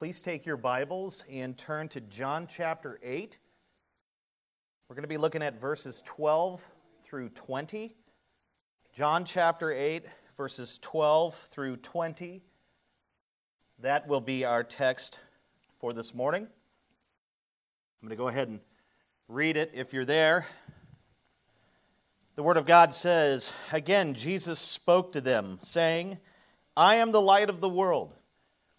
Please take your Bibles and turn to John chapter 8. We're going to be looking at verses 12 through 20. John chapter 8, verses 12 through 20. That will be our text for this morning. I'm going to go ahead and read it if you're there. The Word of God says, "Again, Jesus spoke to them, saying, 'I am the light of the world.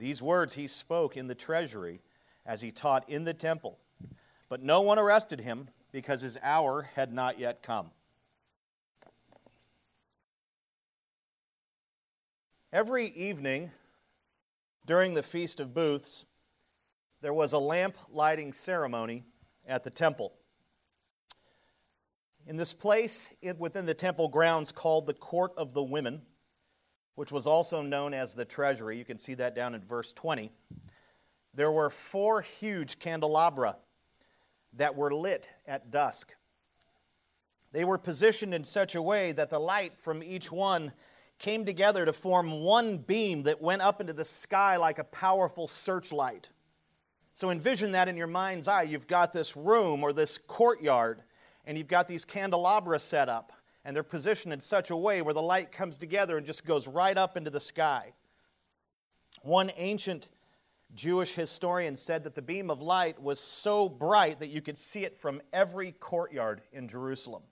These words he spoke in the treasury as he taught in the temple. But no one arrested him because his hour had not yet come." Every evening during the Feast of Booths, there was a lamp lighting ceremony at the temple. In this place within the temple grounds called the Court of the Women, which was also known as the treasury. You can see that down in verse 20. There were four huge candelabra that were lit at dusk. They were positioned in such a way that the light from each one came together to form one beam that went up into the sky like a powerful searchlight. So envision that in your mind's eye. You've got this room or this courtyard, and you've got these candelabra set up. And they're positioned in such a way where the light comes together and just goes right up into the sky. One ancient Jewish historian said that the beam of light was so bright that you could see it from every courtyard in Jerusalem.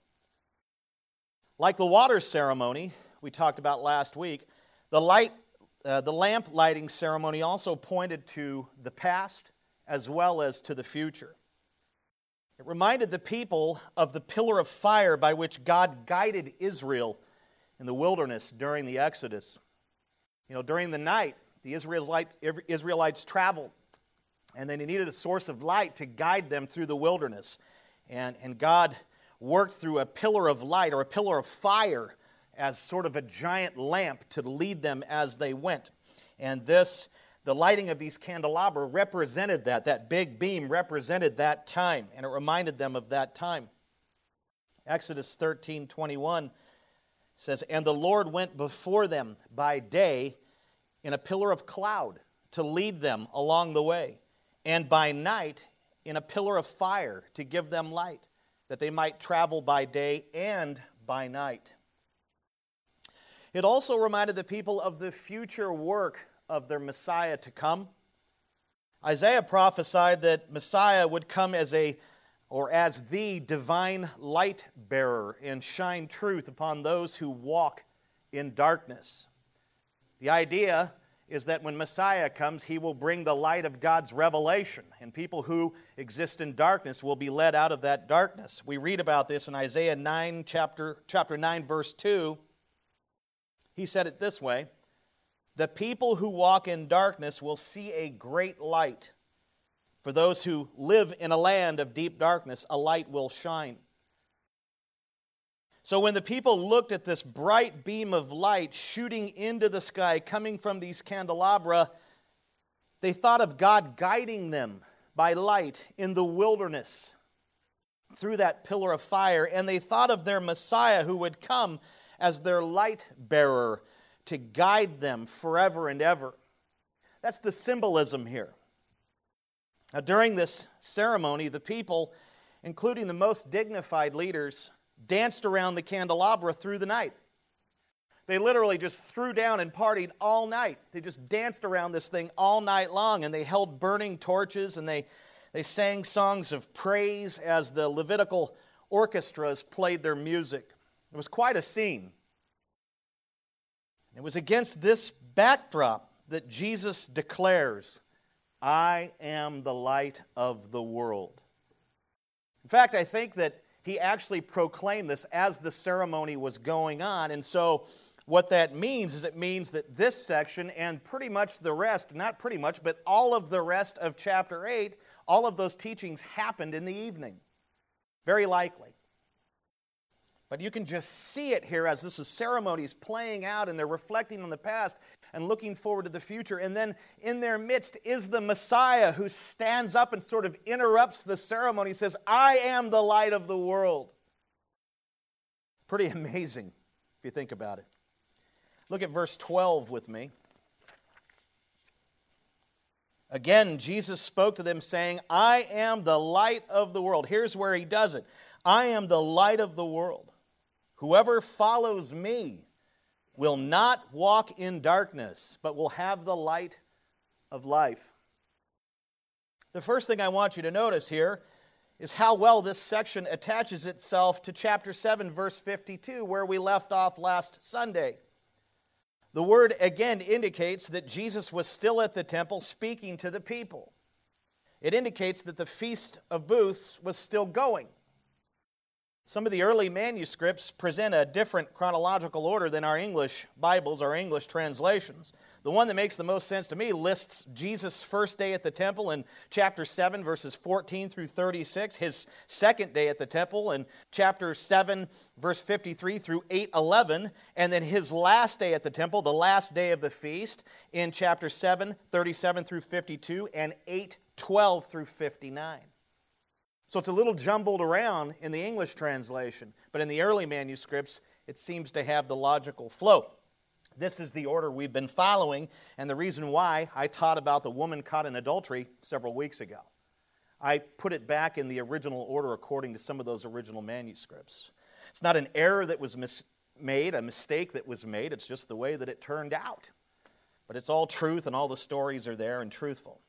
Like the water ceremony we talked about last week, the lamp lighting ceremony also pointed to the past as well as to the future. It reminded the people of the pillar of fire by which God guided Israel in the wilderness during the Exodus. You know, during the night, the Israelites traveled, and they needed a source of light to guide them through the wilderness. And God worked through a pillar of light or a pillar of fire as sort of a giant lamp to lead them as they went. And this the lighting of these candelabra represented that. That big beam represented that time, and it reminded them of that time. Exodus 13:21 says, "And the Lord went before them by day in a pillar of cloud to lead them along the way, and by night in a pillar of fire to give them light, that they might travel by day and by night." It also reminded the people of the future work of their Messiah to come. Isaiah prophesied that Messiah would come as the divine light bearer and shine truth upon those who walk in darkness. The idea is that when Messiah comes, he will bring the light of God's revelation, and people who exist in darkness will be led out of that darkness. We read about this in Isaiah 9, chapter 9, verse 2. He said it this way, "The people who walk in darkness will see a great light. For those who live in a land of deep darkness, a light will shine." So when the people looked at this bright beam of light shooting into the sky, coming from these candelabra, they thought of God guiding them by light in the wilderness through that pillar of fire. And they thought of their Messiah who would come as their light bearer, to guide them forever and ever. That's the symbolism here. Now, during this ceremony, the people, including the most dignified leaders, danced around the candelabra through the night. They literally just threw down and partied all night. They just danced around this thing all night long, and they held burning torches, and they sang songs of praise as the Levitical orchestras played their music. It was quite a scene. It was against this backdrop that Jesus declares, "I am the light of the world." In fact, I think that he actually proclaimed this as the ceremony was going on. And so what that means is it means that this section and pretty much the rest, not pretty much, but all of the rest of chapter 8, all of those teachings happened in the evening. Very likely. But you can just see it here as this is ceremonies playing out and they're reflecting on the past and looking forward to the future. And then in their midst is the Messiah who stands up and sort of interrupts the ceremony. He says, "I am the light of the world." Pretty amazing if you think about it. Look at verse 12 with me. Again, Jesus spoke to them saying, "I am the light of the world." Here's where he does it. "I am the light of the world. Whoever follows me will not walk in darkness, but will have the light of life." The first thing I want you to notice here is how well this section attaches itself to chapter 7, verse 52, where we left off last Sunday. The word again indicates that Jesus was still at the temple speaking to the people. It indicates that the Feast of Booths was still going. Some of the early manuscripts present a different chronological order than our English Bibles, our English translations. The one that makes the most sense to me lists Jesus' first day at the temple in chapter 7, verses 14 through 36, his second day at the temple in chapter 7, verse 53 through 8:11, and then his last day at the temple, the last day of the feast, in chapter 7, 37 through 52, and 8:12 through 59. So it's a little jumbled around in the English translation, but in the early manuscripts, it seems to have the logical flow. This is the order we've been following, and the reason why I taught about the woman caught in adultery several weeks ago. I put it back in the original order according to some of those original manuscripts. It's not an error that was made, a mistake that was made, it's just the way that it turned out. But it's all truth, and all the stories are there and truthful.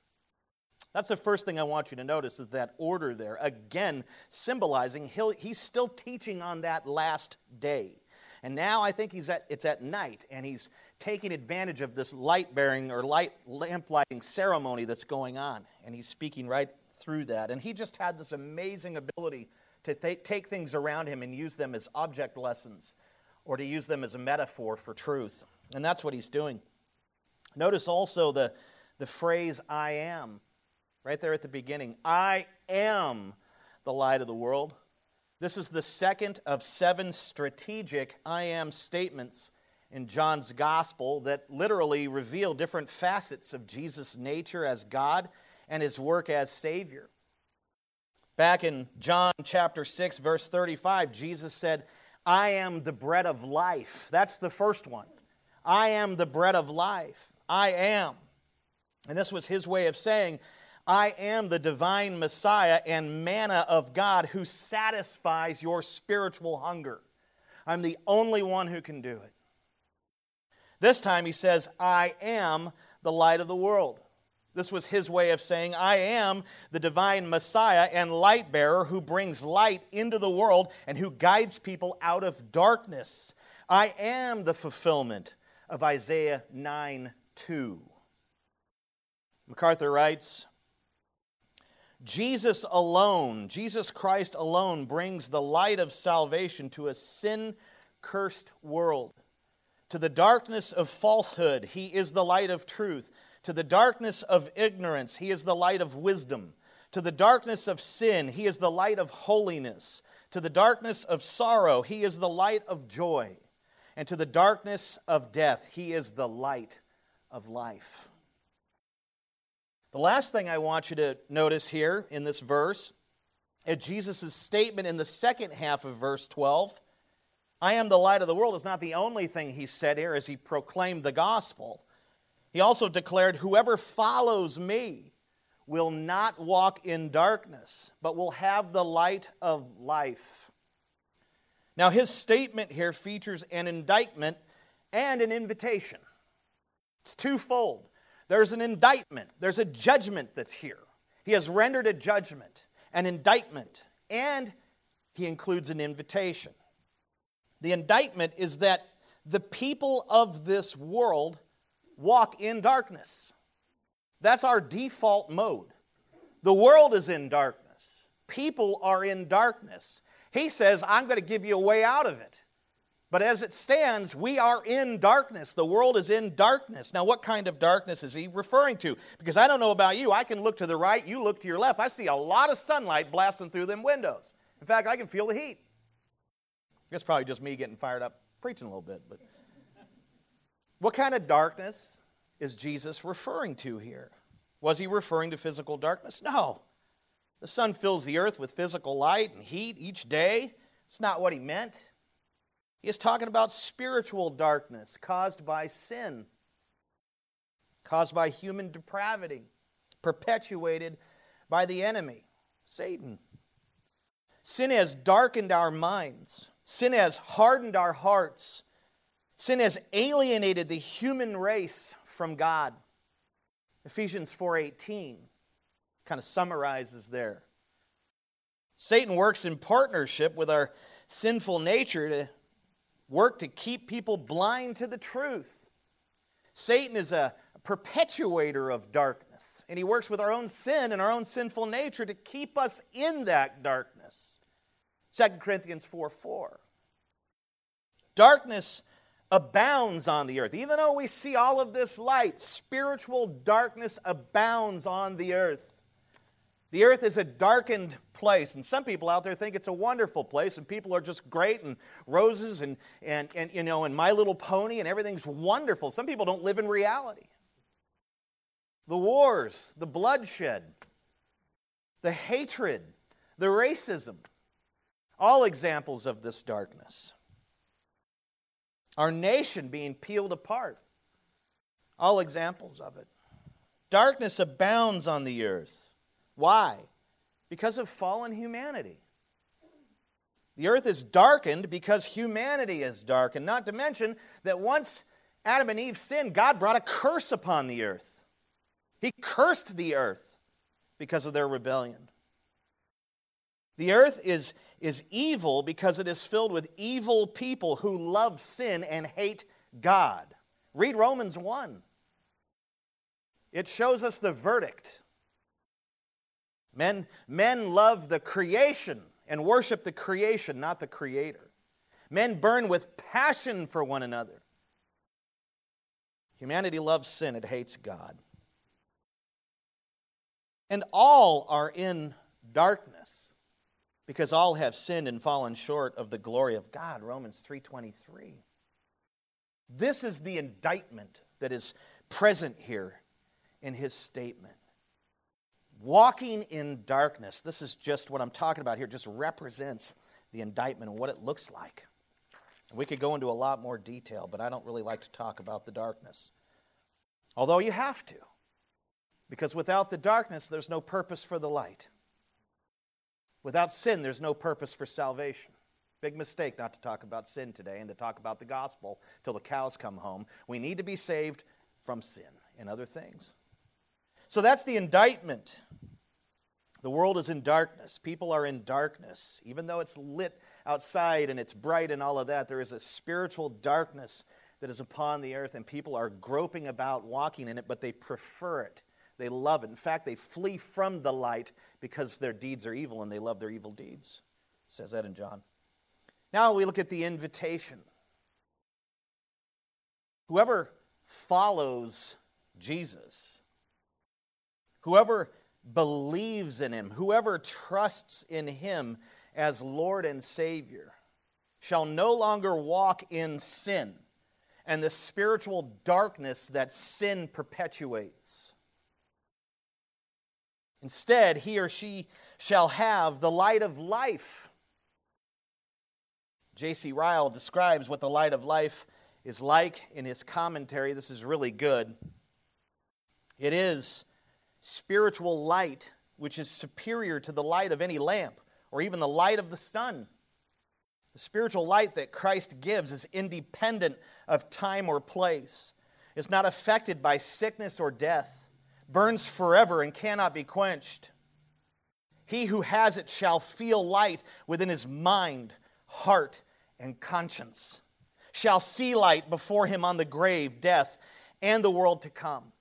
That's the first thing I want you to notice is that order there, again, symbolizing he's still teaching on that last day. And now I think it's at night, and he's taking advantage of this light-bearing or lamp-lighting ceremony that's going on, and he's speaking right through that. And he just had this amazing ability to take things around him and use them as object lessons or to use them as a metaphor for truth, and that's what he's doing. Notice also the phrase, "I am." Right there at the beginning, "I am the light of the world." This is the second of 7 strategic "I am" statements in John's gospel that literally reveal different facets of Jesus' nature as God and his work as Savior. Back in John chapter 6, verse 35, Jesus said, "I am the bread of life." That's the first one. "I am the bread of life." I am. And this was his way of saying, "I am the divine Messiah and manna of God who satisfies your spiritual hunger. I'm the only one who can do it." This time he says, "I am the light of the world." This was his way of saying, "I am the divine Messiah and light bearer who brings light into the world and who guides people out of darkness. I am the fulfillment of Isaiah 9:2. MacArthur writes, "Jesus alone, Jesus Christ alone, brings the light of salvation to a sin-cursed world. To the darkness of falsehood, he is the light of truth. To the darkness of ignorance, he is the light of wisdom. To the darkness of sin, he is the light of holiness. To the darkness of sorrow, he is the light of joy. And to the darkness of death, he is the light of life." The last thing I want you to notice here in this verse is Jesus' statement in the second half of verse 12. "I am the light of the world" is not the only thing he said here as he proclaimed the gospel. He also declared, "Whoever follows me will not walk in darkness, but will have the light of life." Now his statement here features an indictment and an invitation. It's twofold. There's an indictment. There's a judgment that's here. He has rendered a judgment, an indictment, and he includes an invitation. The indictment is that the people of this world walk in darkness. That's our default mode. The world is in darkness. People are in darkness. He says, I'm going to give you a way out of it. But as it stands, we are in darkness. The world is in darkness. Now, what kind of darkness is he referring to? Because I don't know about you. I can look to the right. You look to your left. I see a lot of sunlight blasting through them windows. In fact, I can feel the heat. It's probably just me getting fired up, preaching a little bit. But what kind of darkness is Jesus referring to here? Was he referring to physical darkness? No. The sun fills the earth with physical light and heat each day. It's not what he meant. He is talking about spiritual darkness caused by sin, caused by human depravity, perpetuated by the enemy, Satan. Sin has darkened our minds. Sin has hardened our hearts. Sin has alienated the human race from God. Ephesians 4:18 kind of summarizes there. Satan works in partnership with our sinful nature to work to keep people blind to the truth. Satan is a perpetuator of darkness, and he works with our own sin and our own sinful nature to keep us in that darkness. 2 Corinthians 4:4. Darkness abounds on the earth. Even though we see all of this light, spiritual darkness abounds on the earth. The earth is a darkened place, and some people out there think it's a wonderful place, and people are just great, and roses, and you know, and My Little Pony, and everything's wonderful. Some people don't live in reality. The wars, the bloodshed, the hatred, the racism, all examples of this darkness. Our nation being peeled apart, all examples of it. Darkness abounds on the earth. Why? Because of fallen humanity. The earth is darkened because humanity is darkened. Not to mention that once Adam and Eve sinned, God brought a curse upon the earth. He cursed the earth because of their rebellion. The earth is evil because it is filled with evil people who love sin and hate God. Read Romans 1. It shows us the verdict. Men love the creation and worship the creation, not the creator. Men burn with passion for one another. Humanity loves sin, it hates God. And all are in darkness because all have sinned and fallen short of the glory of God, Romans 3:23. This is the indictment that is present here in his statement. Walking in darkness, this is just what I'm talking about here, just represents the indictment and what it looks like. We could go into a lot more detail, but I don't really like to talk about the darkness. Although you have to, because without the darkness, there's no purpose for the light. Without sin, there's no purpose for salvation. Big mistake not to talk about sin today and to talk about the gospel till the cows come home. We need to be saved from sin and other things. So that's the indictment. The world is in darkness. People are in darkness. Even though it's lit outside and it's bright and all of that, there is a spiritual darkness that is upon the earth, and people are groping about, walking in it, but they prefer it. They love it. In fact, they flee from the light because their deeds are evil, and they love their evil deeds. It says that in John. Now we look at the invitation. Whoever follows Jesus, whoever believes in him, whoever trusts in him as Lord and Savior, shall no longer walk in sin and the spiritual darkness that sin perpetuates. Instead, he or she shall have the light of life. J.C. Ryle describes what the light of life is like in his commentary. This is really good. It is spiritual light, which is superior to the light of any lamp or even the light of the sun. The spiritual light that Christ gives is independent of time or place. It's not affected by sickness or death, burns forever and cannot be quenched. He who has it shall feel light within his mind, heart, and conscience, shall see light before him on the grave, death, and the world to come.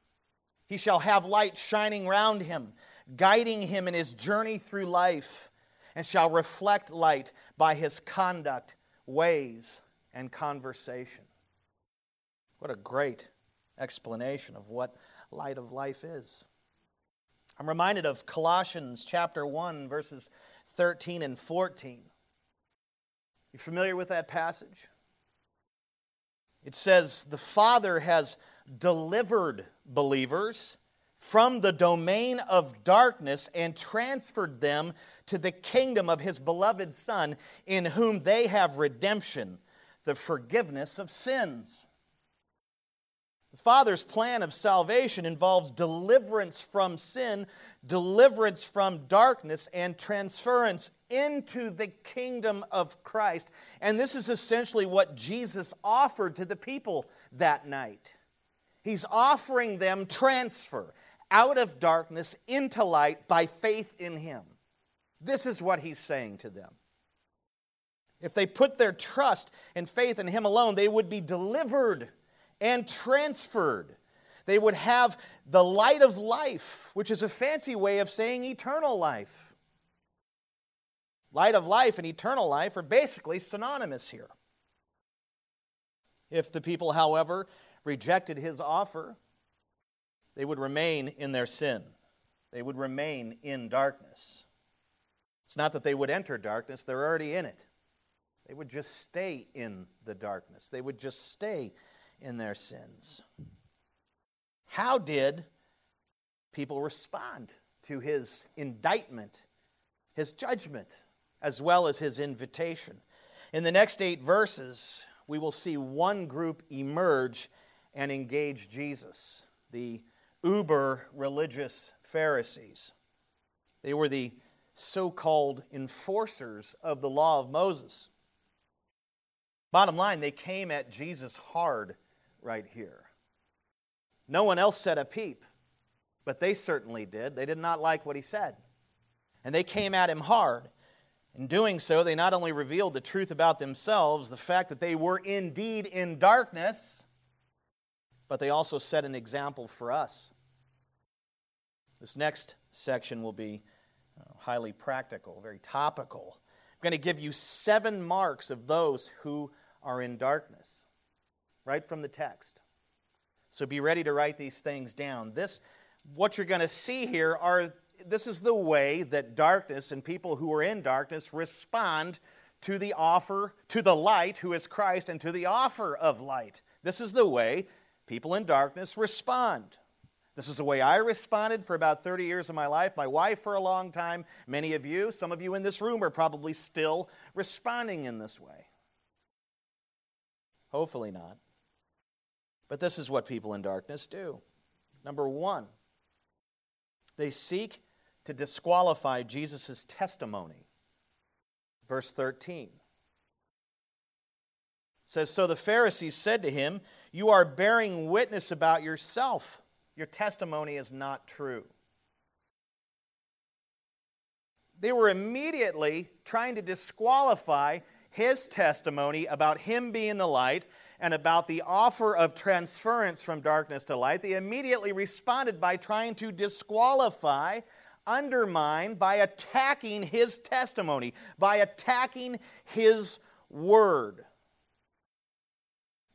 He shall have light shining round him, guiding him in his journey through life, and shall reflect light by his conduct, ways, and conversation. What a great explanation of what light of life is. I'm reminded of Colossians chapter 1, verses 13 and 14. You familiar with that passage? It says, the Father has delivered believers from the domain of darkness and transferred them to the kingdom of His beloved Son, in whom they have redemption, the forgiveness of sins. The Father's plan of salvation involves deliverance from sin, deliverance from darkness, and transference into the kingdom of Christ. And this is essentially what Jesus offered to the people that night. He's offering them transfer out of darkness into light by faith in Him. This is what He's saying to them. If they put their trust and faith in Him alone, they would be delivered and transferred. They would have the light of life, which is a fancy way of saying eternal life. Light of life and eternal life are basically synonymous here. If the people, however, rejected His offer, they would remain in their sin. They would remain in darkness. It's not that they would enter darkness, they're already in it. They would just stay in the darkness. They would just stay in their sins. How did people respond to His indictment, His judgment, as well as His invitation? In the next 8 verses, we will see one group emerge and engage Jesus, the uber-religious Pharisees. They were the so-called enforcers of the law of Moses. Bottom line, they came at Jesus hard right here. No one else said a peep, but they certainly did. They did not like what He said. And they came at Him hard. In doing so, they not only revealed the truth about themselves, the fact that they were indeed in darkness, but they also set an example for us. This next section will be highly practical, very topical. I'm going to give you 7 marks of those who are in darkness, right from the text. So be ready to write these things down. What you're going to see here this is the way that darkness and people who are in darkness respond to the offer, to the light who is Christ, and to the offer of light. This is the way people in darkness respond. This is the way I responded for about 30 years of my life, my wife for a long time, many of you, some of you in this room are probably still responding in this way. Hopefully not. But this is what people in darkness do. Number 1, they seek to disqualify Jesus' testimony. Verse 13 says, so the Pharisees said to Him, you are bearing witness about yourself. Your testimony is not true. They were immediately trying to disqualify His testimony about Him being the light and about the offer of transference from darkness to light. They immediately responded by trying to disqualify, undermine, by attacking His testimony, by attacking His word.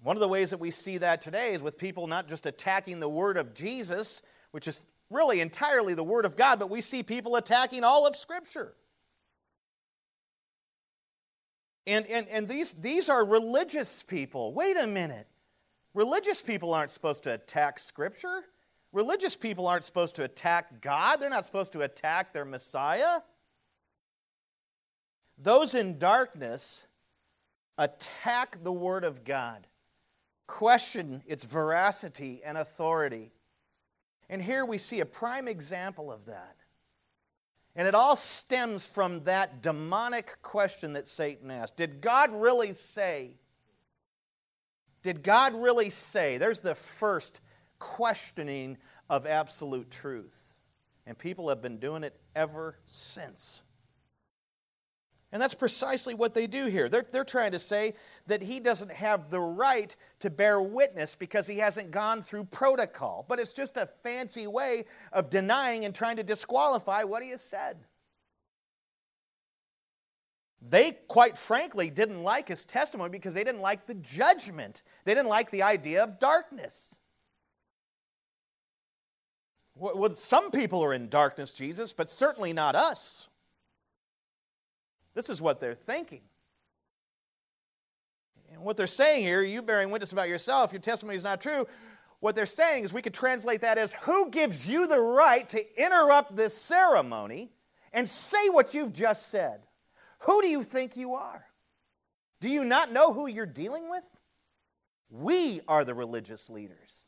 One of the ways that we see that today is with people not just attacking the word of Jesus, which is really entirely the word of God, but we see people attacking all of Scripture. And these are religious people. Wait a minute. Religious people aren't supposed to attack Scripture. Religious people aren't supposed to attack God. They're not supposed to attack their Messiah. Those in darkness attack the word of God, question its veracity and authority. And here we see a prime example of that. And it all stems from that demonic question that Satan asked. Did God really say? There's the first questioning of absolute truth. And people have been doing it ever since. And that's precisely what they do here. They're trying to say that he doesn't have the right to bear witness because he hasn't gone through protocol. But it's just a fancy way of denying and trying to disqualify what he has said. They, quite frankly, didn't like his testimony because they didn't like the judgment. They didn't like the idea of darkness. Well, some people are in darkness, Jesus, but certainly not us. This is what they're thinking. And what they're saying here, you bearing witness about yourself, your testimony is not true. What they're saying is we could translate that as, who gives you the right to interrupt this ceremony and say what you've just said? Who do you think you are? Do you not know who you're dealing with? We are the religious leaders.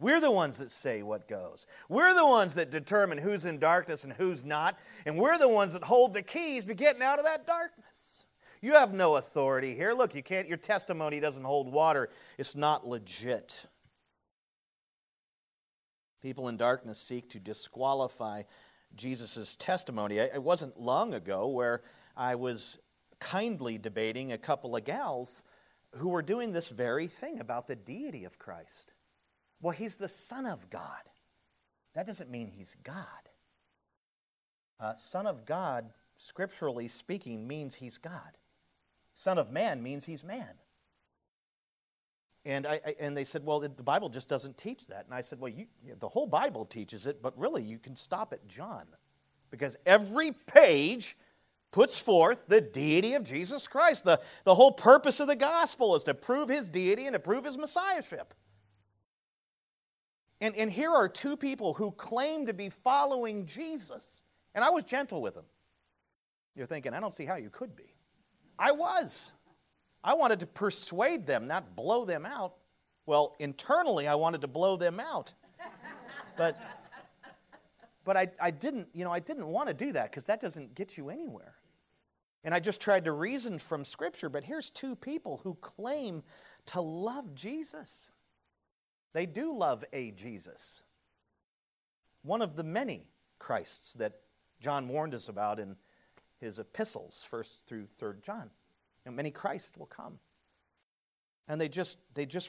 We're the ones that say what goes. We're the ones that determine who's in darkness and who's not. And we're the ones that hold the keys to getting out of that darkness. You have no authority here. Look, you can't. Your testimony doesn't hold water. It's not legit. People in darkness seek to disqualify Jesus' testimony. It wasn't long ago where I was kindly debating a couple of gals who were doing this very thing about the deity of Christ. Well, he's the Son of God. That doesn't mean he's God. Son of God, scripturally speaking, means he's God. Son of man means he's man. And I they said, well, the Bible just doesn't teach that. And I said, well, the whole Bible teaches it, but really you can stop at John. Because every page puts forth the deity of Jesus Christ. The whole purpose of the gospel is to prove his deity and to prove his messiahship. And here are two people who claim to be following Jesus. And I was gentle with them. You're thinking, I don't see how you could be. I was. I wanted to persuade them, not blow them out. Well, internally, I wanted to blow them out. But I didn't want to do that because that doesn't get you anywhere. And I just tried to reason from Scripture. But here's two people who claim to love Jesus. They do love a Jesus, one of the many Christs that John warned us about in his epistles, 1st through 3rd John. And many Christs will come. And they just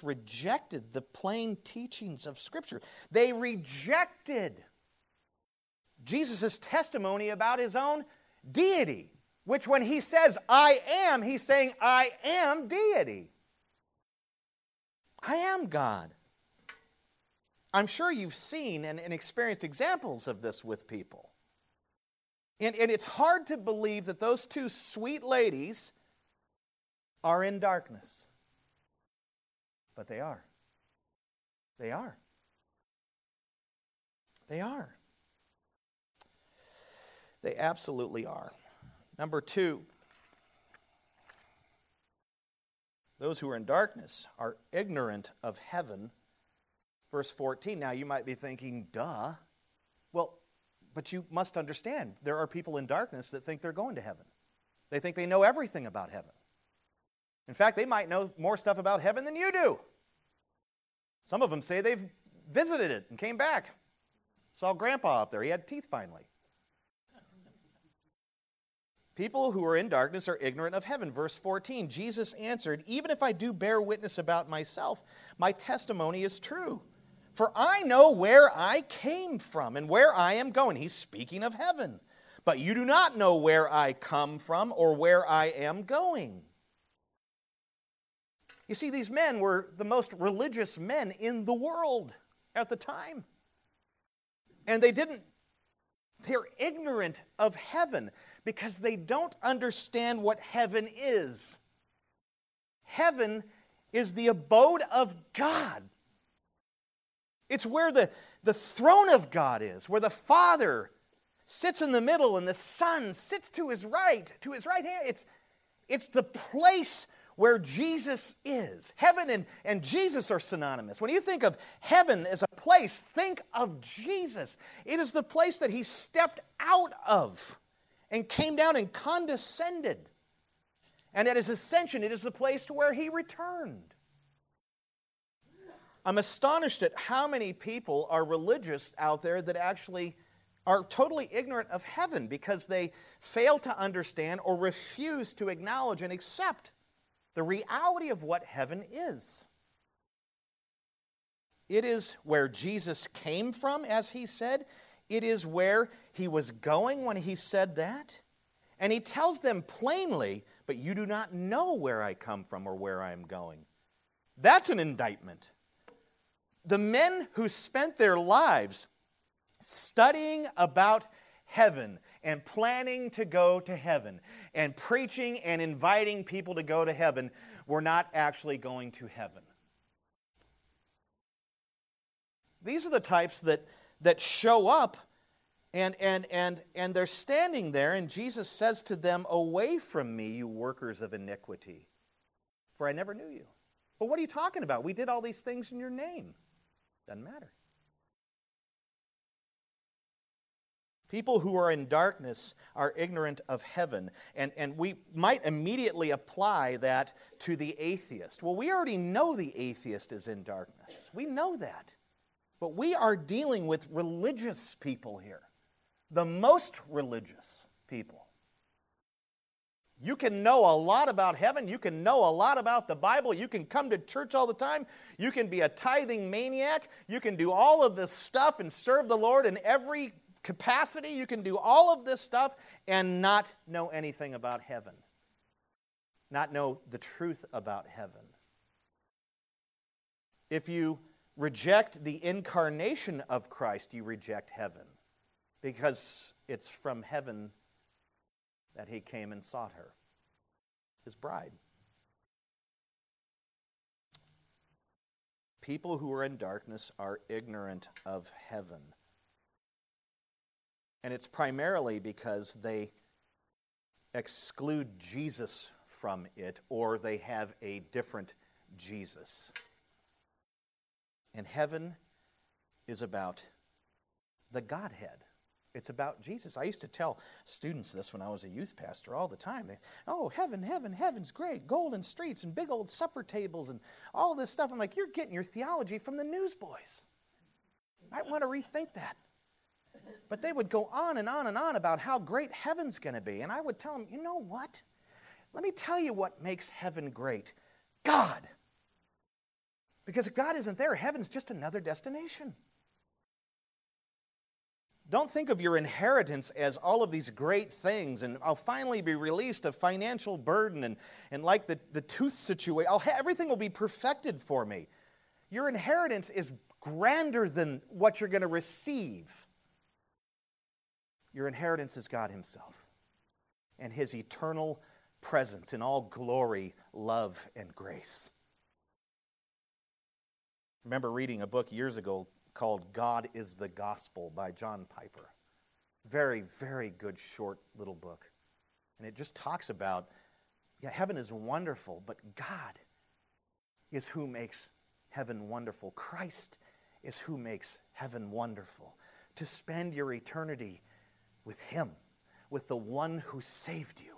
rejected the plain teachings of Scripture. They rejected Jesus' testimony about his own deity, which when he says, I am, he's saying, I am deity. I am God. I'm sure you've seen and experienced examples of this with people. And it's hard to believe that those two sweet ladies are in darkness. But they are. They are. They are. They absolutely are. Number two, those who are in darkness are ignorant of heaven. Verse 14, now you might be thinking, duh. Well, but you must understand, there are people in darkness that think they're going to heaven. They think they know everything about heaven. In fact, they might know more stuff about heaven than you do. Some of them say they've visited it and came back. Saw Grandpa up there. He had teeth finally. People who are in darkness are ignorant of heaven. Verse 14, Jesus answered, even if I do bear witness about myself, my testimony is true. For I know where I came from and where I am going. He's speaking of heaven. But you do not know where I come from or where I am going. You see, these men were the most religious men in the world at the time. And they're ignorant of heaven because they don't understand what heaven is. Heaven is the abode of God. It's where the throne of God is, where the Father sits in the middle and the Son sits to his right hand. It's the place where Jesus is. Heaven and Jesus are synonymous. When you think of heaven as a place, think of Jesus. It is the place that he stepped out of and came down and condescended. And at his ascension, it is the place to where he returned. I'm astonished at how many people are religious out there that actually are totally ignorant of heaven because they fail to understand or refuse to acknowledge and accept the reality of what heaven is. It is where Jesus came from, as he said. It is where he was going when he said that. And he tells them plainly, but you do not know where I come from or where I am going. That's an indictment. The men who spent their lives studying about heaven and planning to go to heaven and preaching and inviting people to go to heaven were not actually going to heaven. These are the types that show up and they're standing there, and Jesus says to them, "Away from me, you workers of iniquity, for I never knew you." But what are you talking about? We did all these things in your name. Doesn't matter. People who are in darkness are ignorant of heaven. And we might immediately apply that to the atheist. Well, we already know the atheist is in darkness. We know that. But we are dealing with religious people here. The most religious people. You can know a lot about heaven. You can know a lot about the Bible. You can come to church all the time. You can be a tithing maniac. You can do all of this stuff and serve the Lord in every capacity. You can do all of this stuff and not know anything about heaven, not know the truth about heaven. If you reject the incarnation of Christ, you reject heaven, because it's from heaven that he came and sought her, his bride. People who are in darkness are ignorant of heaven. And it's primarily because they exclude Jesus from it, or they have a different Jesus. And heaven is about the Godhead. It's about Jesus. I used to tell students this when I was a youth pastor all the time. Heaven's great. Golden streets and big old supper tables and all this stuff. I'm like, you're getting your theology from the Newsboys. You might want to rethink that. But they would go on and on and on about how great heaven's going to be. And I would tell them, you know what? Let me tell you what makes heaven great. God. Because if God isn't there, heaven's just another destination. Don't think of your inheritance as all of these great things, and I'll finally be released of financial burden, and like the tooth situation, everything will be perfected for me. Your inheritance is grander than what you're going to receive. Your inheritance is God himself and his eternal presence in all glory, love, and grace. I remember reading a book years ago called God is the Gospel by John Piper. Very, very good, short little book. And it just talks about, heaven is wonderful, but God is who makes heaven wonderful. Christ is who makes heaven wonderful. To spend your eternity with him, with the one who saved you.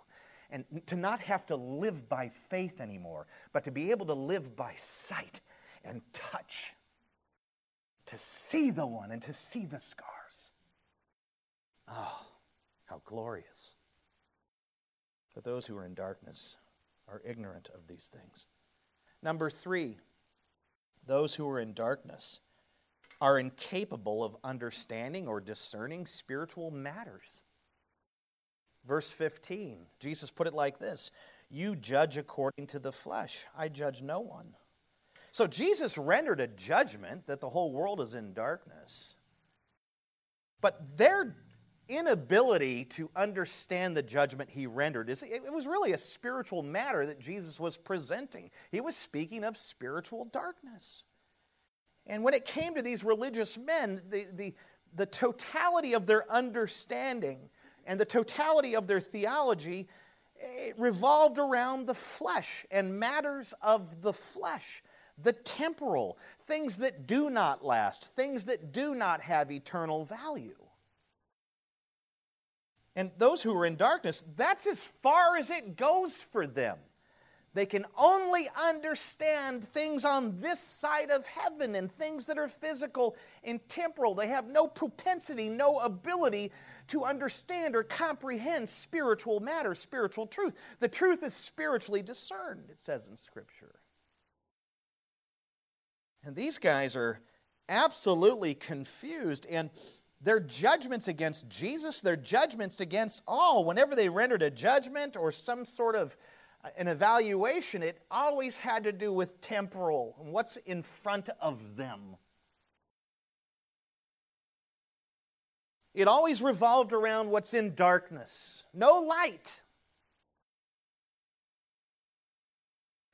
And to not have to live by faith anymore, but to be able to live by sight and touch. To see the one and to see the scars. Oh, how glorious. But those who are in darkness are ignorant of these things. Number 3, those who are in darkness are incapable of understanding or discerning spiritual matters. Verse 15, Jesus put it like this, "You judge according to the flesh. I judge no one." So Jesus rendered a judgment that the whole world is in darkness. But their inability to understand the judgment he rendered, it was really a spiritual matter that Jesus was presenting. He was speaking of spiritual darkness. And when it came to these religious men, the totality of their understanding and the totality of their theology it revolved around the flesh and matters of the flesh, the temporal, things that do not last, things that do not have eternal value. And those who are in darkness, that's as far as it goes for them. They can only understand things on this side of heaven and things that are physical and temporal. They have no propensity, no ability to understand or comprehend spiritual matters, spiritual truth. The truth is spiritually discerned, it says in Scripture. And these guys are absolutely confused, and their judgments against Jesus, their judgments against all, whenever they rendered a judgment or some sort of an evaluation, it always had to do with temporal and what's in front of them. It always revolved around what's in darkness, no light.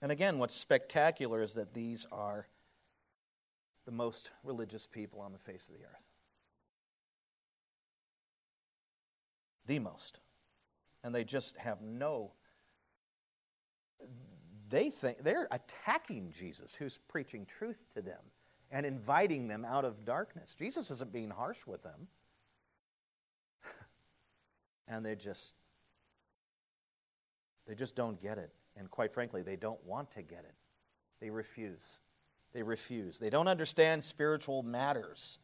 And again, what's spectacular is that these are the most religious people on the face of the earth. The most. And they just have no... They think they're attacking Jesus, who's preaching truth to them and inviting them out of darkness. Jesus isn't being harsh with them. And they just don't get it. And quite frankly, they don't want to get it. They refuse. They refuse. They don't understand spiritual matters.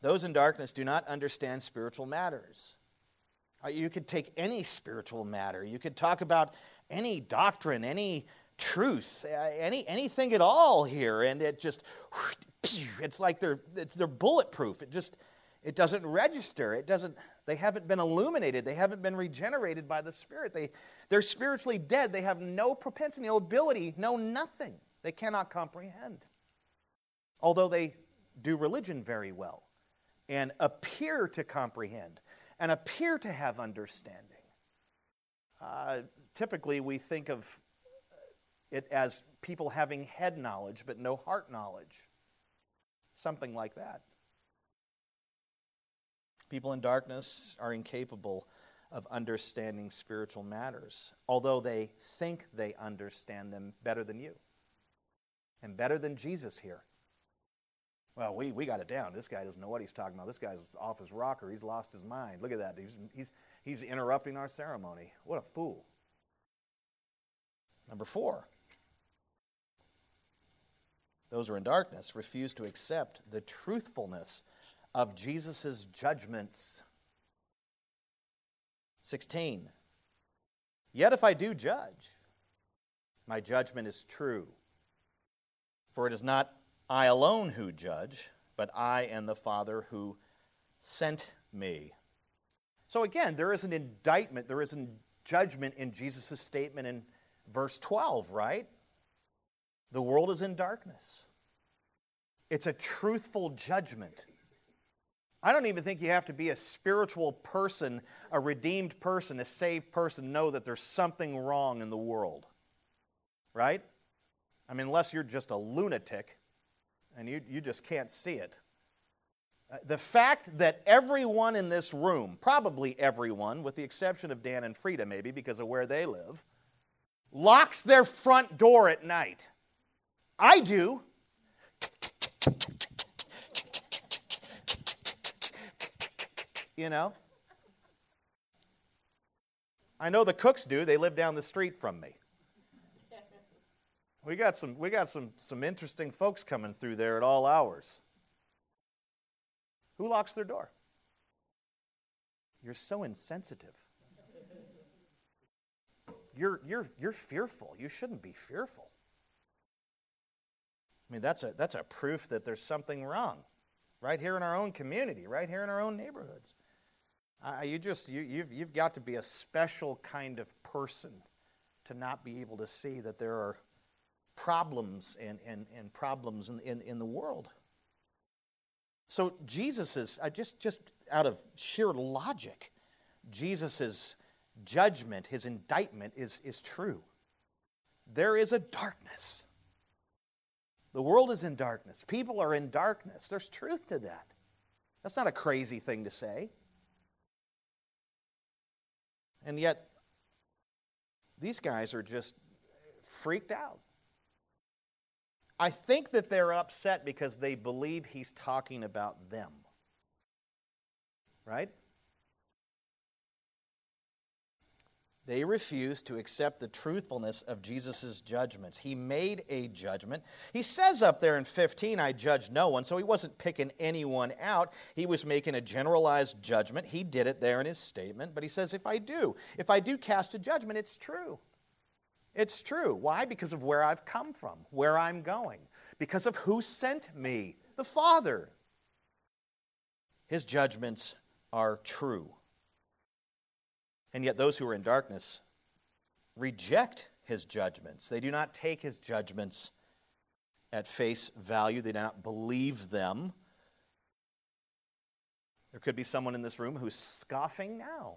Those in darkness do not understand spiritual matters. You could take any spiritual matter. You could talk about any doctrine, any truth, anything at all here, and it just—it's like they're bulletproof. It just—it doesn't register. It doesn't. They haven't been illuminated. They haven't been regenerated by the Spirit. They're spiritually dead. They have no propensity, no ability, no nothing. They cannot comprehend. Although they do religion very well, and appear to comprehend, and appear to have understanding. Typically, we think of it as people having head knowledge, but no heart knowledge. Something like that. People in darkness are incapable of understanding spiritual matters, although they think they understand them better than you, and better than Jesus here. Well, we got it down. This guy doesn't know what he's talking about. This guy's off his rocker. He's lost his mind. Look at that. He's interrupting our ceremony. What a fool. Number 4. Those who are in darkness refuse to accept the truthfulness of Jesus' judgments. 16. Yet if I do judge, my judgment is true. For it is not I alone who judge, but I and the Father who sent me. So again, there is an indictment, there is a judgment in Jesus' statement in verse 12, right? The world is in darkness. It's a truthful judgment. I don't even think you have to be a spiritual person, a redeemed person, a saved person, know that there's something wrong in the world, right? I mean, unless you're just a lunatic and you just can't see it. The fact that everyone in this room, probably everyone, with the exception of Dan and Frida maybe because of where they live, locks their front door at night. I do. You know? I know the Cooks do. They live down the street from me. We got some interesting folks coming through there at all hours. Who locks their door? You're so insensitive. You're fearful. You shouldn't be fearful. I mean, that's a proof that there's something wrong, right here in our own community, right here in our own neighborhoods. You've got to be a special kind of person to not be able to see that there are problems and problems in the world. So Jesus is just out of sheer logic, Jesus' judgment, his indictment is true. There is a darkness. The world is in darkness. People are in darkness. There's truth to that. That's not a crazy thing to say. And yet, These guys are just freaked out. I think that they're upset because they believe he's talking about them. Right? They refuse to accept the truthfulness of Jesus' judgments. He made a judgment. He says up there in 15, I judge no one, so he wasn't picking anyone out. He was making a generalized judgment. He did it there in his statement, but he says, if I do cast a judgment, it's true. It's true. Why? Because of where I've come from, where I'm going, because of who sent me, the Father. His judgments are true. And yet those who are in darkness reject his judgments. They do not take his judgments at face value. They do not believe them. There could be someone in this room who's scoffing now.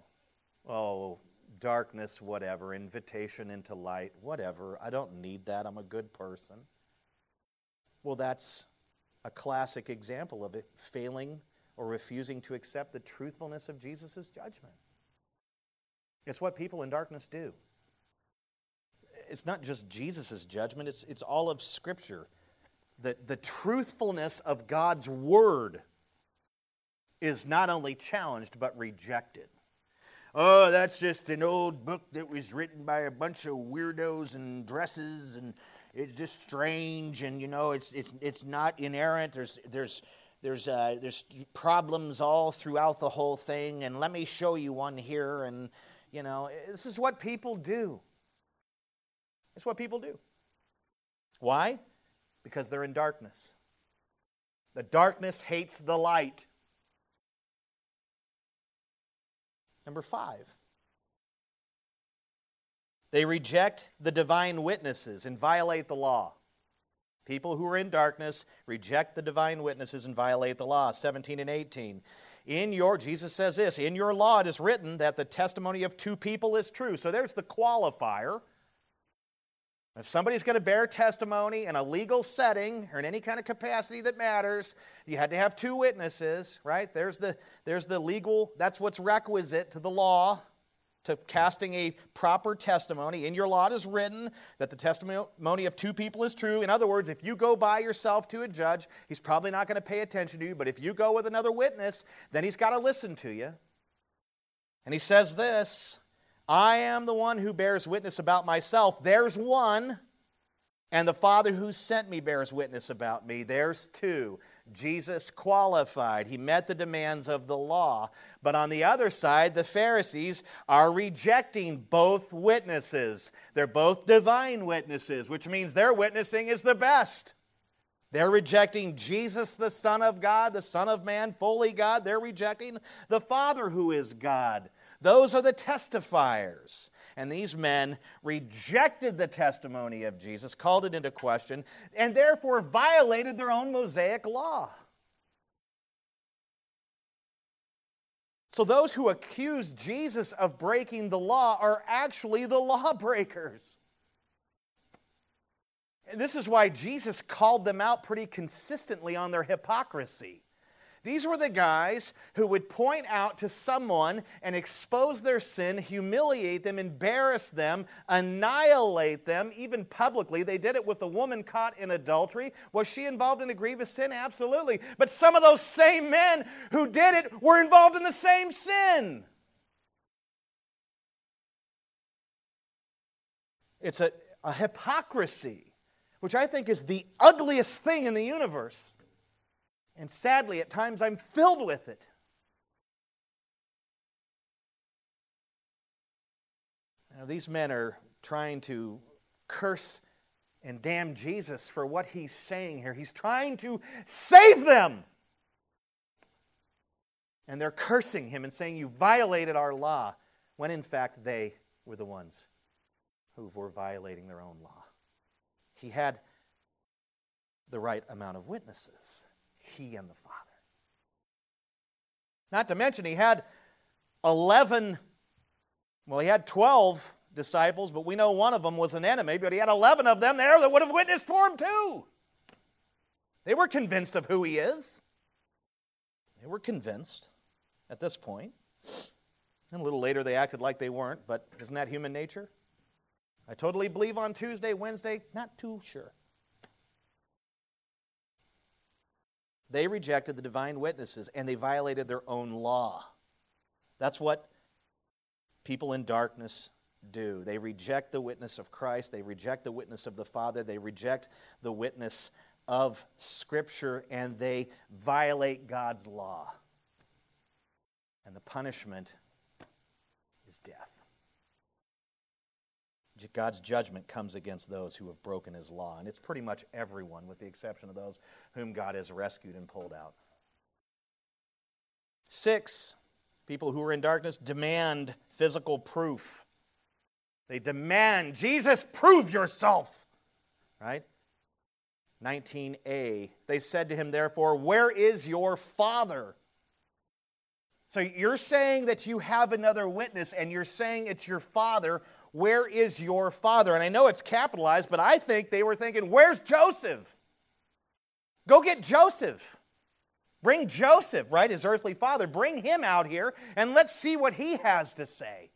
Oh, darkness, whatever, invitation into light, whatever. I don't need that. I'm a good person. Well, that's a classic example of it failing or refusing to accept the truthfulness of Jesus' judgment. It's what people in darkness do. It's not just Jesus' judgment, it's all of Scripture. The truthfulness of God's Word is not only challenged, but rejected. Oh, that's just an old book that was written by a bunch of weirdos and dresses, and it's just strange, and you know, it's not inerrant. There's problems all throughout the whole thing, and let me show you one here, and you know, this is what people do. It's what people do. Why? Because they're in darkness. The darkness hates the light. Number 5. They reject the divine witnesses and violate the law. People who are in darkness reject the divine witnesses and violate the law. 17 and 18. Jesus says this, in your law it is written that the testimony of two people is true. So there's the qualifier. If somebody's going to bear testimony in a legal setting or in any kind of capacity that matters, you had to have two witnesses, right? There's the legal, that's what's requisite to the law, to casting a proper testimony. In your law it is written that the testimony of two people is true. In other words, if you go by yourself to a judge, he's probably not going to pay attention to you. But if you go with another witness, then he's got to listen to you. And he says this, I am the one who bears witness about myself. There's one, and the Father who sent me bears witness about me. There's two. Jesus qualified. He met the demands of the law. But on the other side, the Pharisees are rejecting both witnesses. They're both divine witnesses, which means their witnessing is the best. They're rejecting Jesus, the Son of God, the Son of Man, fully God. They're rejecting the Father who is God. Those are the testifiers. And these men rejected the testimony of Jesus, called it into question, and therefore violated their own Mosaic law. So those who accuse Jesus of breaking the law are actually the lawbreakers. And this is why Jesus called them out pretty consistently on their hypocrisy. These were the guys who would point out to someone and expose their sin, humiliate them, embarrass them, annihilate them, even publicly. They did it with a woman caught in adultery. Was she involved in a grievous sin? Absolutely. But some of those same men who did it were involved in the same sin. It's a hypocrisy, which I think is the ugliest thing in the universe. And sadly, at times, I'm filled with it. Now, these men are trying to curse and damn Jesus for what he's saying here. He's trying to save them. And they're cursing him and saying, you violated our law, when in fact, they were the ones who were violating their own law. He had the right amount of witnesses. He and the Father. Not to mention, he had 12 disciples, but we know one of them was an enemy, but he had 11 of them there that would have witnessed for him too. They were convinced of who he is. They were convinced at this point. And a little later, they acted like they weren't, but isn't that human nature? I totally believe on Tuesday, Wednesday, not too sure. They rejected the divine witnesses, and they violated their own law. That's what people in darkness do. They reject the witness of Christ. They reject the witness of the Father. They reject the witness of Scripture, and they violate God's law. And the punishment is death. God's judgment comes against those who have broken his law. And it's pretty much everyone, with the exception of those whom God has rescued and pulled out. 6, people who are in darkness demand physical proof. They demand, Jesus, prove yourself. Right? 19a, they said to him, therefore, where is your Father? So you're saying that you have another witness, and you're saying it's your Father. Where is your Father? And I know it's capitalized, but I think they were thinking, where's Joseph? Go get Joseph. Bring Joseph, right, his earthly father. Bring him out here, and let's see what he has to say.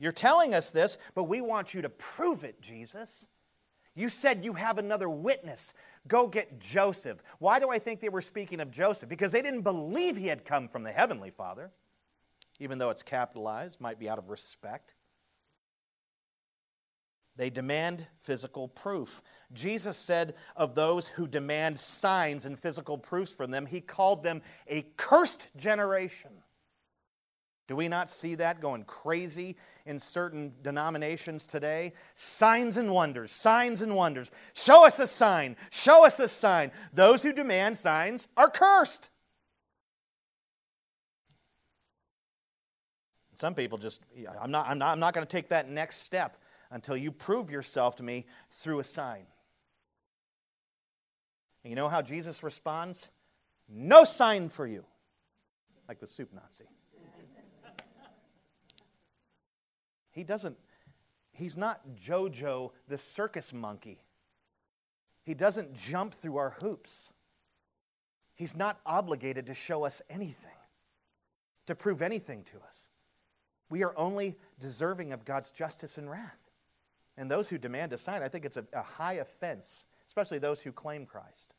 You're telling us this, but we want you to prove it, Jesus. You said you have another witness. Go get Joseph. Why do I think they were speaking of Joseph? Because they didn't believe he had come from the Heavenly Father. Even though it's capitalized, might be out of respect. They demand physical proof. Jesus said of those who demand signs and physical proofs from them, he called them a cursed generation. Do we not see that going crazy in certain denominations today? Signs and wonders, signs and wonders. Show us a sign, show us a sign. Those who demand signs are cursed. Some people just, I'm not going to take that next step until you prove yourself to me through a sign. And you know how Jesus responds? No sign for you. Like the soup Nazi. He's not Jojo the circus monkey. He doesn't jump through our hoops. He's not obligated to show us anything, to prove anything to us. We are only deserving of God's justice and wrath. And those who demand a sign, I think it's a high offense, especially those who claim Christ.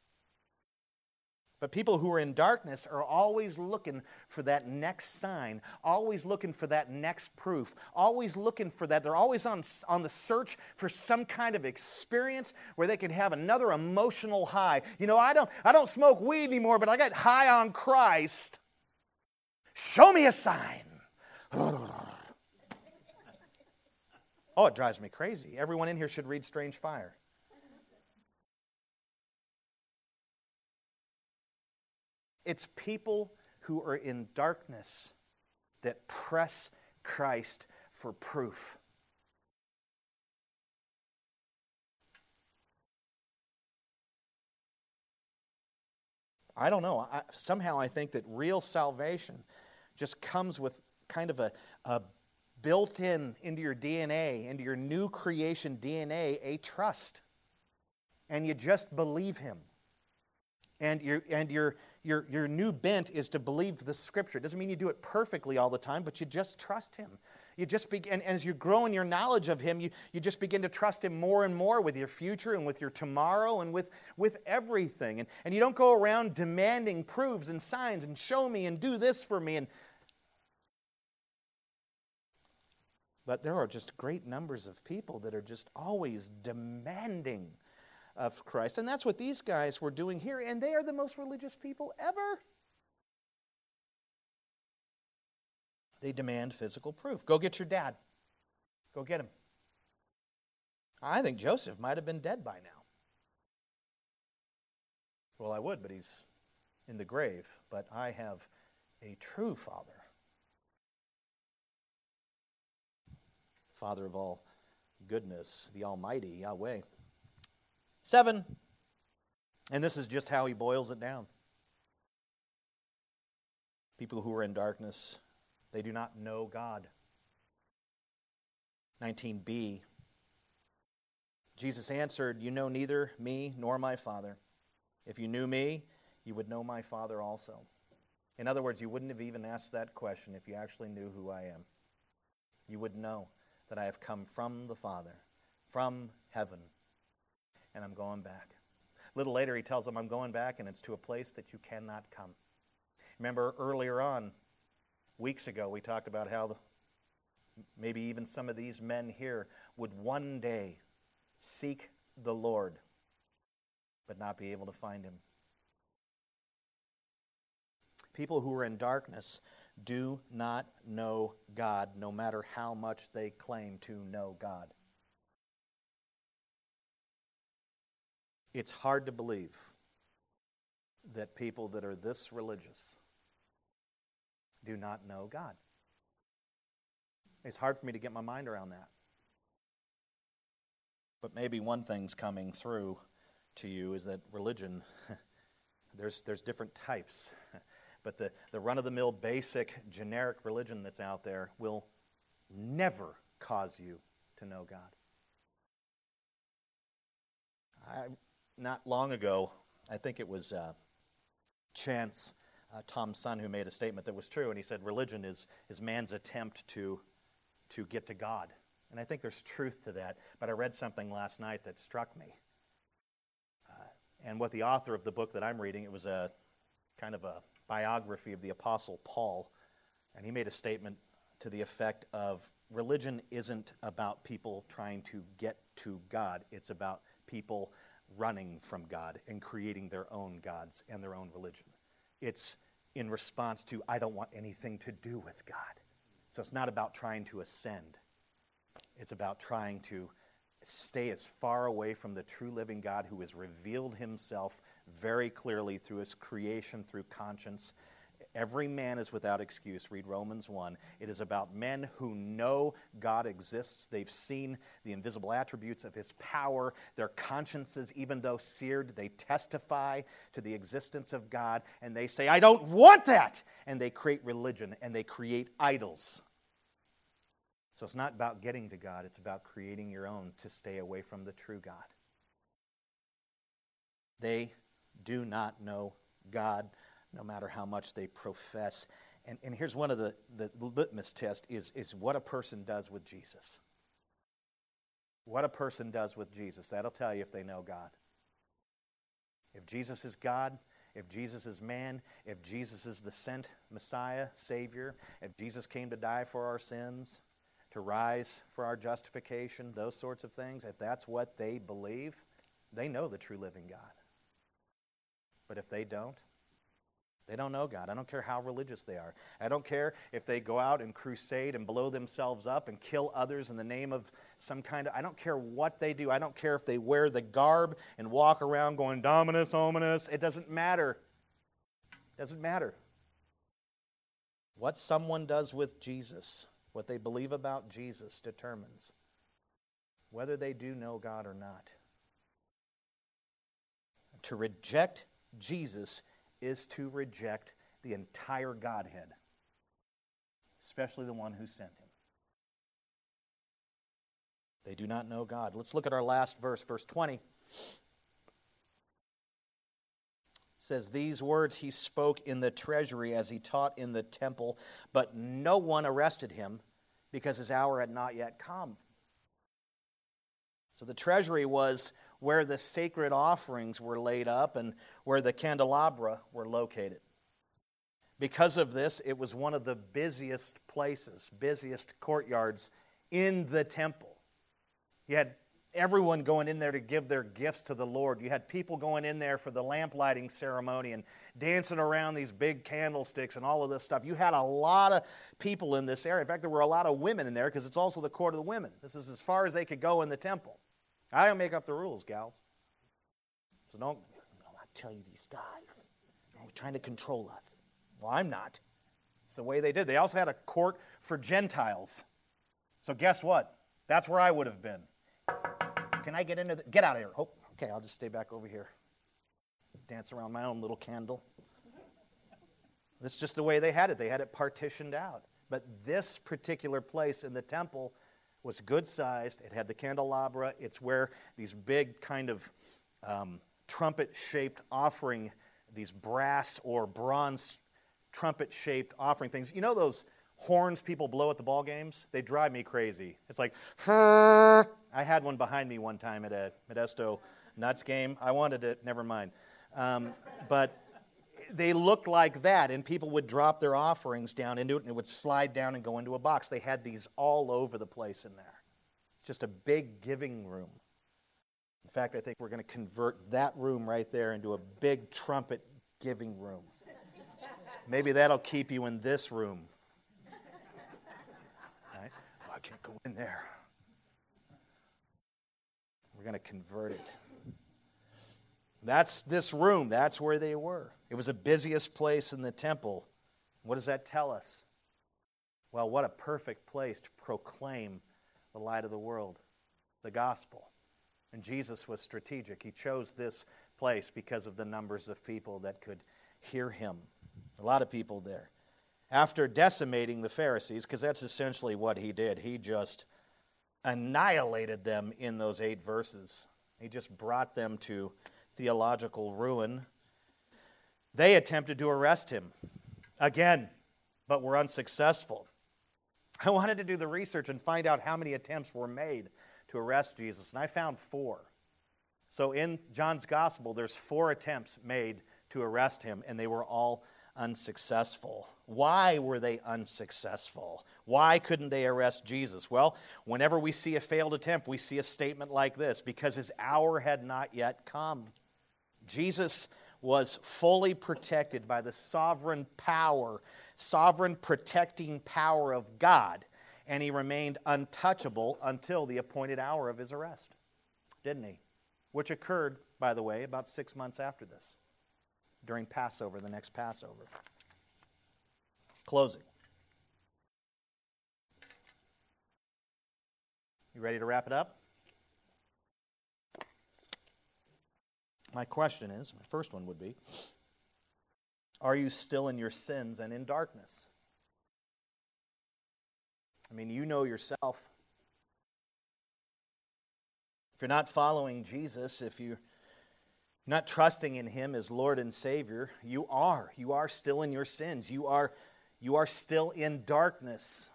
But people who are in darkness are always looking for that next sign, always looking for that next proof, always looking for that. They're always on the search for some kind of experience where they can have another emotional high. You know, I don't smoke weed anymore, but I got high on Christ. Show me a sign. Oh, it drives me crazy. Everyone in here should read Strange Fire. It's people who are in darkness that press Christ for proof. I don't know. Somehow I think that real salvation just comes with kind of a built-in into your DNA, into your new creation DNA, a trust. And you just believe him. And your new bent is to believe the Scripture. It doesn't mean you do it perfectly all the time, but you just trust him. You just begin, and as you grow in your knowledge of him, you just begin to trust him more and more with your future and with your tomorrow and with everything. And you don't go around demanding proofs and signs and show me and do this for me. But there are just great numbers of people that are just always demanding of Christ. And that's what these guys were doing here. And they are the most religious people ever. They demand physical proof. Go get your dad. Go get him. I think Joseph might have been dead by now. Well, I would, but he's in the grave. But I have a true Father. Father of all goodness, the Almighty, Yahweh. 7, and this is just how he boils it down. People who are in darkness, they do not know God. 19b, Jesus answered, you know neither me nor my Father. If you knew me, you would know my Father also. In other words, you wouldn't have even asked that question if you actually knew who I am. You would know that I have come from the Father, from heaven, and I'm going back. A little later, he tells them, I'm going back, and it's to a place that you cannot come. Remember earlier on, weeks ago, we talked about how maybe even some of these men here would one day seek the Lord, but not be able to find him. People who are in darkness do not know God, no matter how much they claim to know God. It's hard to believe that people that are this religious do not know God. It's hard for me to get my mind around that. But maybe one thing's coming through to you is that religion, there's different types. But the run-of-the-mill, basic, generic religion that's out there will never cause you to know God. Not long ago, I think it was Chance, Tom's son, who made a statement that was true, and he said religion is man's attempt to get to God. And I think there's truth to that, but I read something last night that struck me. And what the author of the book that I'm reading, it was a kind of a biography of the Apostle Paul, and he made a statement to the effect of religion isn't about people trying to get to God, it's about people running from God and creating their own gods and their own religion. It's in response to, I don't want anything to do with God. So it's not about trying to ascend. It's about trying to stay as far away from the true living God who has revealed himself very clearly through his creation, through conscience. Every man is without excuse. Read Romans 1. It is about men who know God exists. They've seen the invisible attributes of his power. Their consciences, even though seared, they testify to the existence of God. And they say, I don't want that! And they create religion, and they create idols. So it's not about getting to God. It's about creating your own to stay away from the true God. They do not know God, no matter how much they profess. And here's one of the litmus test is what a person does with Jesus. What a person does with Jesus, that'll tell you if they know God. If Jesus is God, if Jesus is man, if Jesus is the sent Messiah, Savior, if Jesus came to die for our sins, to rise for our justification, those sorts of things, if that's what they believe, they know the true living God. But if they don't, they don't know God. I don't care how religious they are. I don't care if they go out and crusade and blow themselves up and kill others in the name of some kind of... I don't care what they do. I don't care if they wear the garb and walk around going, Dominus, ominus. It doesn't matter. It doesn't matter. What someone does with Jesus, what they believe about Jesus, determines whether they do know God or not. To reject Jesus is to reject the entire Godhead, especially the one who sent him. They do not know God. Let's look at our last verse, verse 20. It says, these words he spoke in the treasury as he taught in the temple, but no one arrested him because his hour had not yet come. So the treasury was where the sacred offerings were laid up and where the candelabra were located. Because of this, it was one of the busiest places, busiest courtyards in the temple. You had everyone going in there to give their gifts to the Lord. You had people going in there for the lamp lighting ceremony and dancing around these big candlesticks and all of this stuff. You had a lot of people in this area. In fact, there were a lot of women in there because it's also the court of the women. This is as far as they could go in the temple. I don't make up the rules, gals. So don't, I tell you, these guys, they're trying to control us. Well, I'm not. It's the way they did. They also had a court for Gentiles. So guess what? That's where I would have been. Can I get into the, get out of here. Oh, okay, I'll just stay back over here. Dance around my own little candle. That's just the way they had it. They had it partitioned out. But this particular place in the temple was good-sized. It had the candelabra. It's where these big kind of trumpet-shaped offering, these brass or bronze trumpet-shaped offering things. You know those horns people blow at the ball games, they drive me crazy. It's like, I had one behind me one time at a Modesto Nuts game. I wanted it, never mind. But they looked like that, and people would drop their offerings down into it, and it would slide down and go into a box. They had these all over the place in there. Just a big giving room. In fact, I think we're going to convert that room right there into a big trumpet giving room. Maybe that'll keep you in this room. Right? Oh, I can't go in there. We're going to convert it. That's this room. That's where they were. It was the busiest place in the temple. What does that tell us? Well, what a perfect place to proclaim the light of the world, the gospel. And Jesus was strategic. He chose this place because of the numbers of people that could hear him. A lot of people there. After decimating the Pharisees, because that's essentially what he did, he just annihilated them in those 8 verses. He just brought them to theological ruin. They attempted to arrest him again, but were unsuccessful. I wanted to do the research and find out how many attempts were made to arrest Jesus, and I found 4. So in John's gospel, there's 4 attempts made to arrest him, and they were all unsuccessful. Why were they unsuccessful? Why couldn't they arrest Jesus? Well, whenever we see a failed attempt, we see a statement like this, because his hour had not yet come. Jesus was fully protected by the sovereign power, sovereign protecting power of God, and he remained untouchable until the appointed hour of his arrest, didn't he? Which occurred, by the way, about 6 months after this, during Passover, the next Passover. Closing. You ready to wrap it up? My question is, my first one would be, are you still in your sins and in darkness? I mean, you know yourself. If you're not following Jesus, if you're not trusting in him as Lord and Savior, you are still in your sins. You are still in darkness.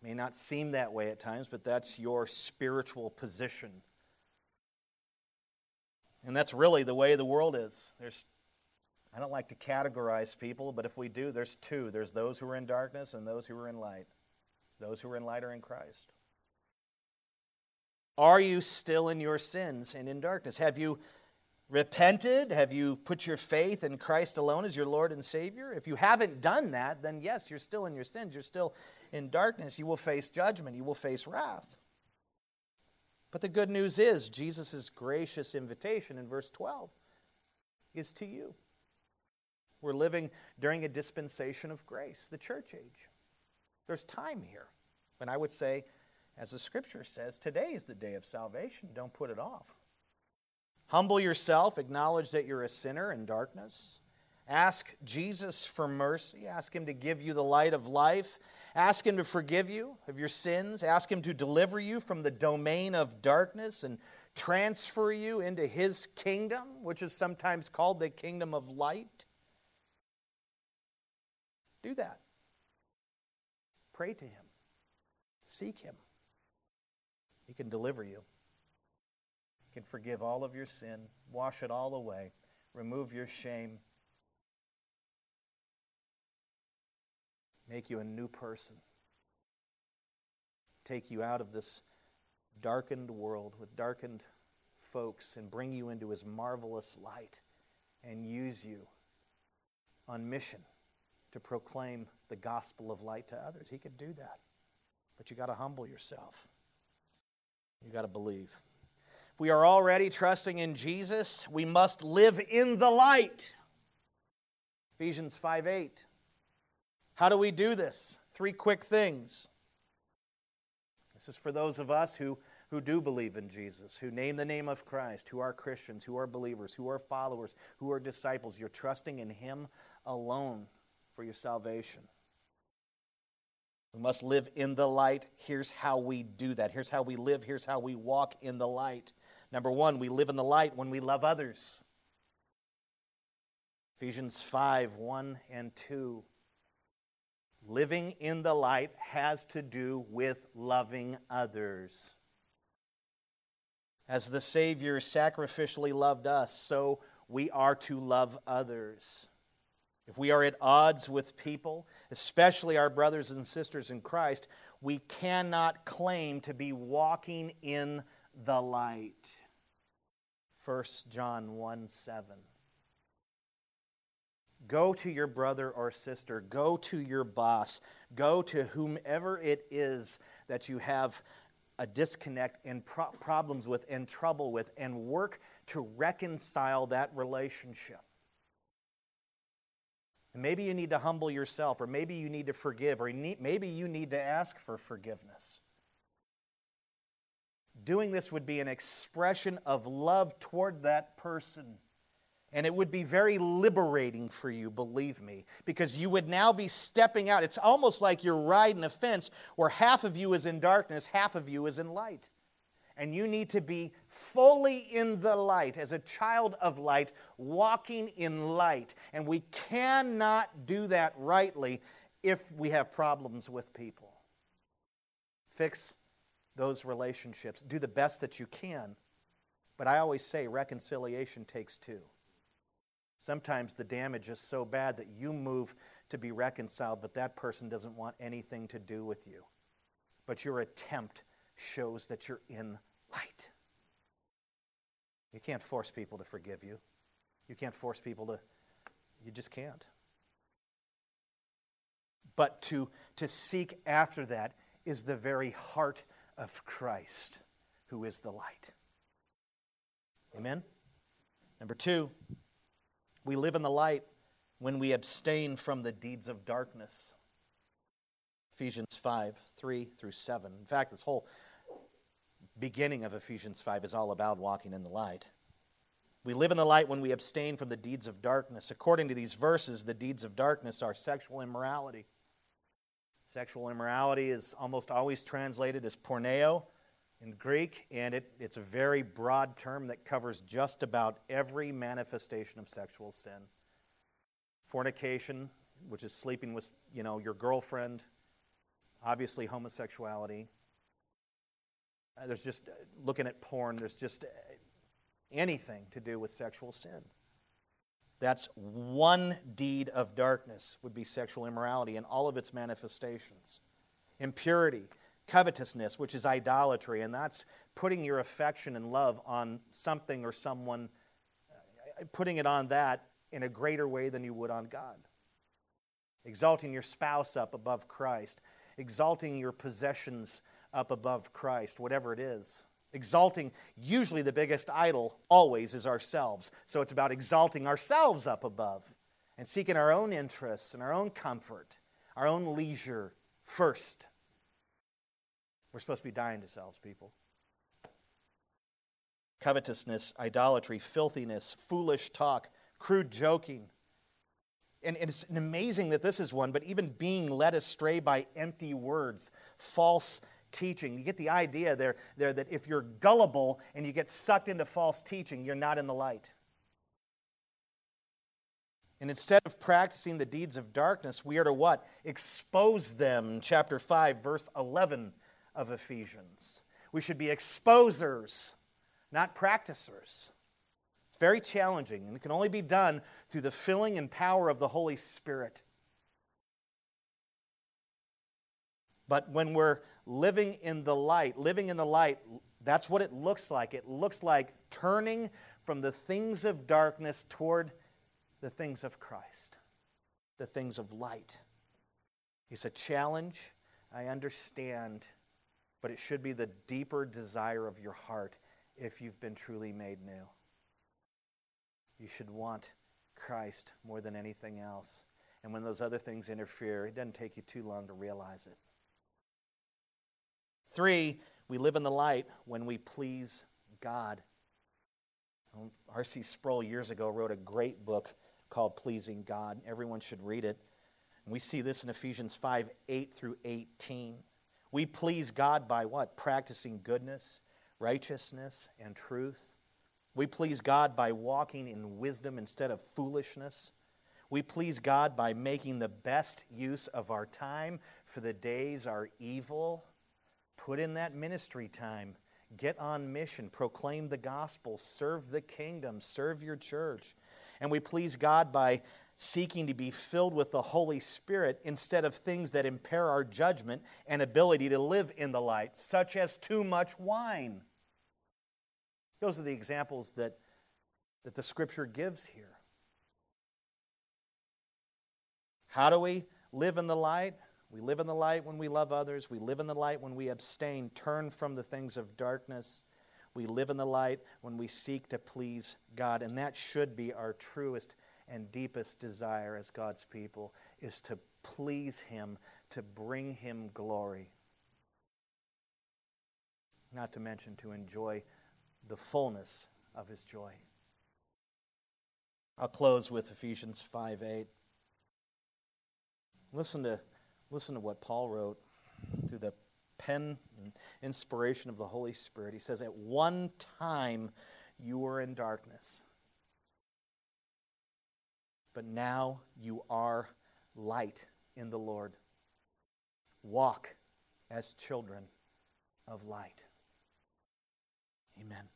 It may not seem that way at times, but that's your spiritual position. And that's really the way the world is. I don't like to categorize people, but if we do, there's 2. There's those who are in darkness and those who are in light. Those who are in light are in Christ. Are you still in your sins and in darkness? Have you repented? Have you put your faith in Christ alone as your Lord and Savior? If you haven't done that, then yes, you're still in your sins. You're still in darkness. You will face judgment. You will face wrath. But the good news is Jesus' gracious invitation in verse 12 is to you. We're living during a dispensation of grace, the church age. There's time here. And I would say, as the scripture says, today is the day of salvation. Don't put it off. Humble yourself. Acknowledge that you're a sinner in darkness. Ask Jesus for mercy. Ask him to give you the light of life. Ask him to forgive you of your sins. Ask him to deliver you from the domain of darkness and transfer you into his kingdom, which is sometimes called the kingdom of light. Do that. Pray to him. Seek him. He can deliver you. He can forgive all of your sin, wash it all away, remove your shame, make you a new person, take you out of this darkened world with darkened folks and bring you into his marvelous light and use you on mission to proclaim the gospel of light to others. He could do that. But you got to humble yourself. You got to believe. If we are already trusting in Jesus, we must live in the light. Ephesians 5:8. How do we do this? 3 quick things. This is for those of us who do believe in Jesus, who name the name of Christ, who are Christians, who are believers, who are followers, who are disciples. You're trusting in him alone for your salvation. We must live in the light. Here's how we do that. Here's how we live. Here's how we walk in the light. Number 1, we live in the light when we love others. Ephesians 5:1 and 2. Living in the light has to do with loving others. As the Savior sacrificially loved us, so we are to love others. If we are at odds with people, especially our brothers and sisters in Christ, we cannot claim to be walking in the light. 1 John 1:7. Go to your brother or sister. Go to your boss. Go to whomever it is that you have a disconnect and problems with and trouble with, and work to reconcile that relationship. And maybe you need to humble yourself, or maybe you need to forgive, or maybe you need to ask for forgiveness. Doing this would be an expression of love toward that person. And it would be very liberating for you, believe me, because you would now be stepping out. It's almost like you're riding a fence where half of you is in darkness, half of you is in light. And you need to be fully in the light, as a child of light, walking in light. And we cannot do that rightly if we have problems with people. Fix those relationships. Do the best that you can. But I always say reconciliation takes two. Sometimes the damage is so bad that you move to be reconciled, but that person doesn't want anything to do with you. But your attempt shows that you're in light. You can't force people to forgive you. You can't force people to... You just can't. But to seek after that is the very heart of Christ, who is the light. Amen? Number two... We live in the light when we abstain from the deeds of darkness. Ephesians 5, 3 through 7. In fact, this whole beginning of Ephesians 5 is all about walking in the light. We live in the light when we abstain from the deeds of darkness. According to these verses, the deeds of darkness are sexual immorality. Sexual immorality is almost always translated as porneia in Greek, and it's a very broad term that covers just about every manifestation of sexual sin. Fornication, which is sleeping with, your girlfriend. Obviously, homosexuality. There's just, looking at porn, there's just anything to do with sexual sin. That's one deed of darkness, would be sexual immorality in all of its manifestations. Impurity. Covetousness, which is idolatry, and that's putting your affection and love on something or someone, putting it on that in a greater way than you would on God. Exalting your spouse up above Christ. Exalting your possessions up above Christ, whatever it is. Exalting, usually the biggest idol always is ourselves. So it's about exalting ourselves up above and seeking our own interests and our own comfort, our own leisure first. We're supposed to be dying to selves, people. Covetousness, idolatry, filthiness, foolish talk, crude joking. And it's amazing that this is one, but even being led astray by empty words, false teaching. You get the idea there that if you're gullible and you get sucked into false teaching, you're not in the light. And instead of practicing the deeds of darkness, we are to what? Expose them. Chapter 5, verse 11. Of Ephesians. We should be exposers, not practicers. It's very challenging, and it can only be done through the filling and power of the Holy Spirit. But when we're living in the light, that's what it looks like. It looks like turning from the things of darkness toward the things of Christ, the things of light. It's a challenge, I understand. But it should be the deeper desire of your heart if you've been truly made new. You should want Christ more than anything else. And when those other things interfere, it doesn't take you too long to realize it. 3, we live in the light when we please God. R.C. Sproul years ago wrote a great book called Pleasing God. Everyone should read it. And we see this in Ephesians 5, 8 through 18. We please God by what? Practicing goodness, righteousness, and truth. We please God by walking in wisdom instead of foolishness. We please God by making the best use of our time, for the days are evil. Put in that ministry time. Get on mission. Proclaim the gospel. Serve the kingdom. Serve your church. And we please God by seeking to be filled with the Holy Spirit instead of things that impair our judgment and ability to live in the light, such as too much wine. Those are the examples that the Scripture gives here. How do we live in the light? We live in the light when we love others. We live in the light when we abstain, turn from the things of darkness. We live in the light when we seek to please God. And that should be our truest and deepest desire as God's people, is to please Him, to bring Him glory. Not to mention to enjoy the fullness of His joy. I'll close with Ephesians 5:8. Listen to what Paul wrote through the pen and inspiration of the Holy Spirit. He says, at one time you were in darkness, but now you are light in the Lord. Walk as children of light. Amen.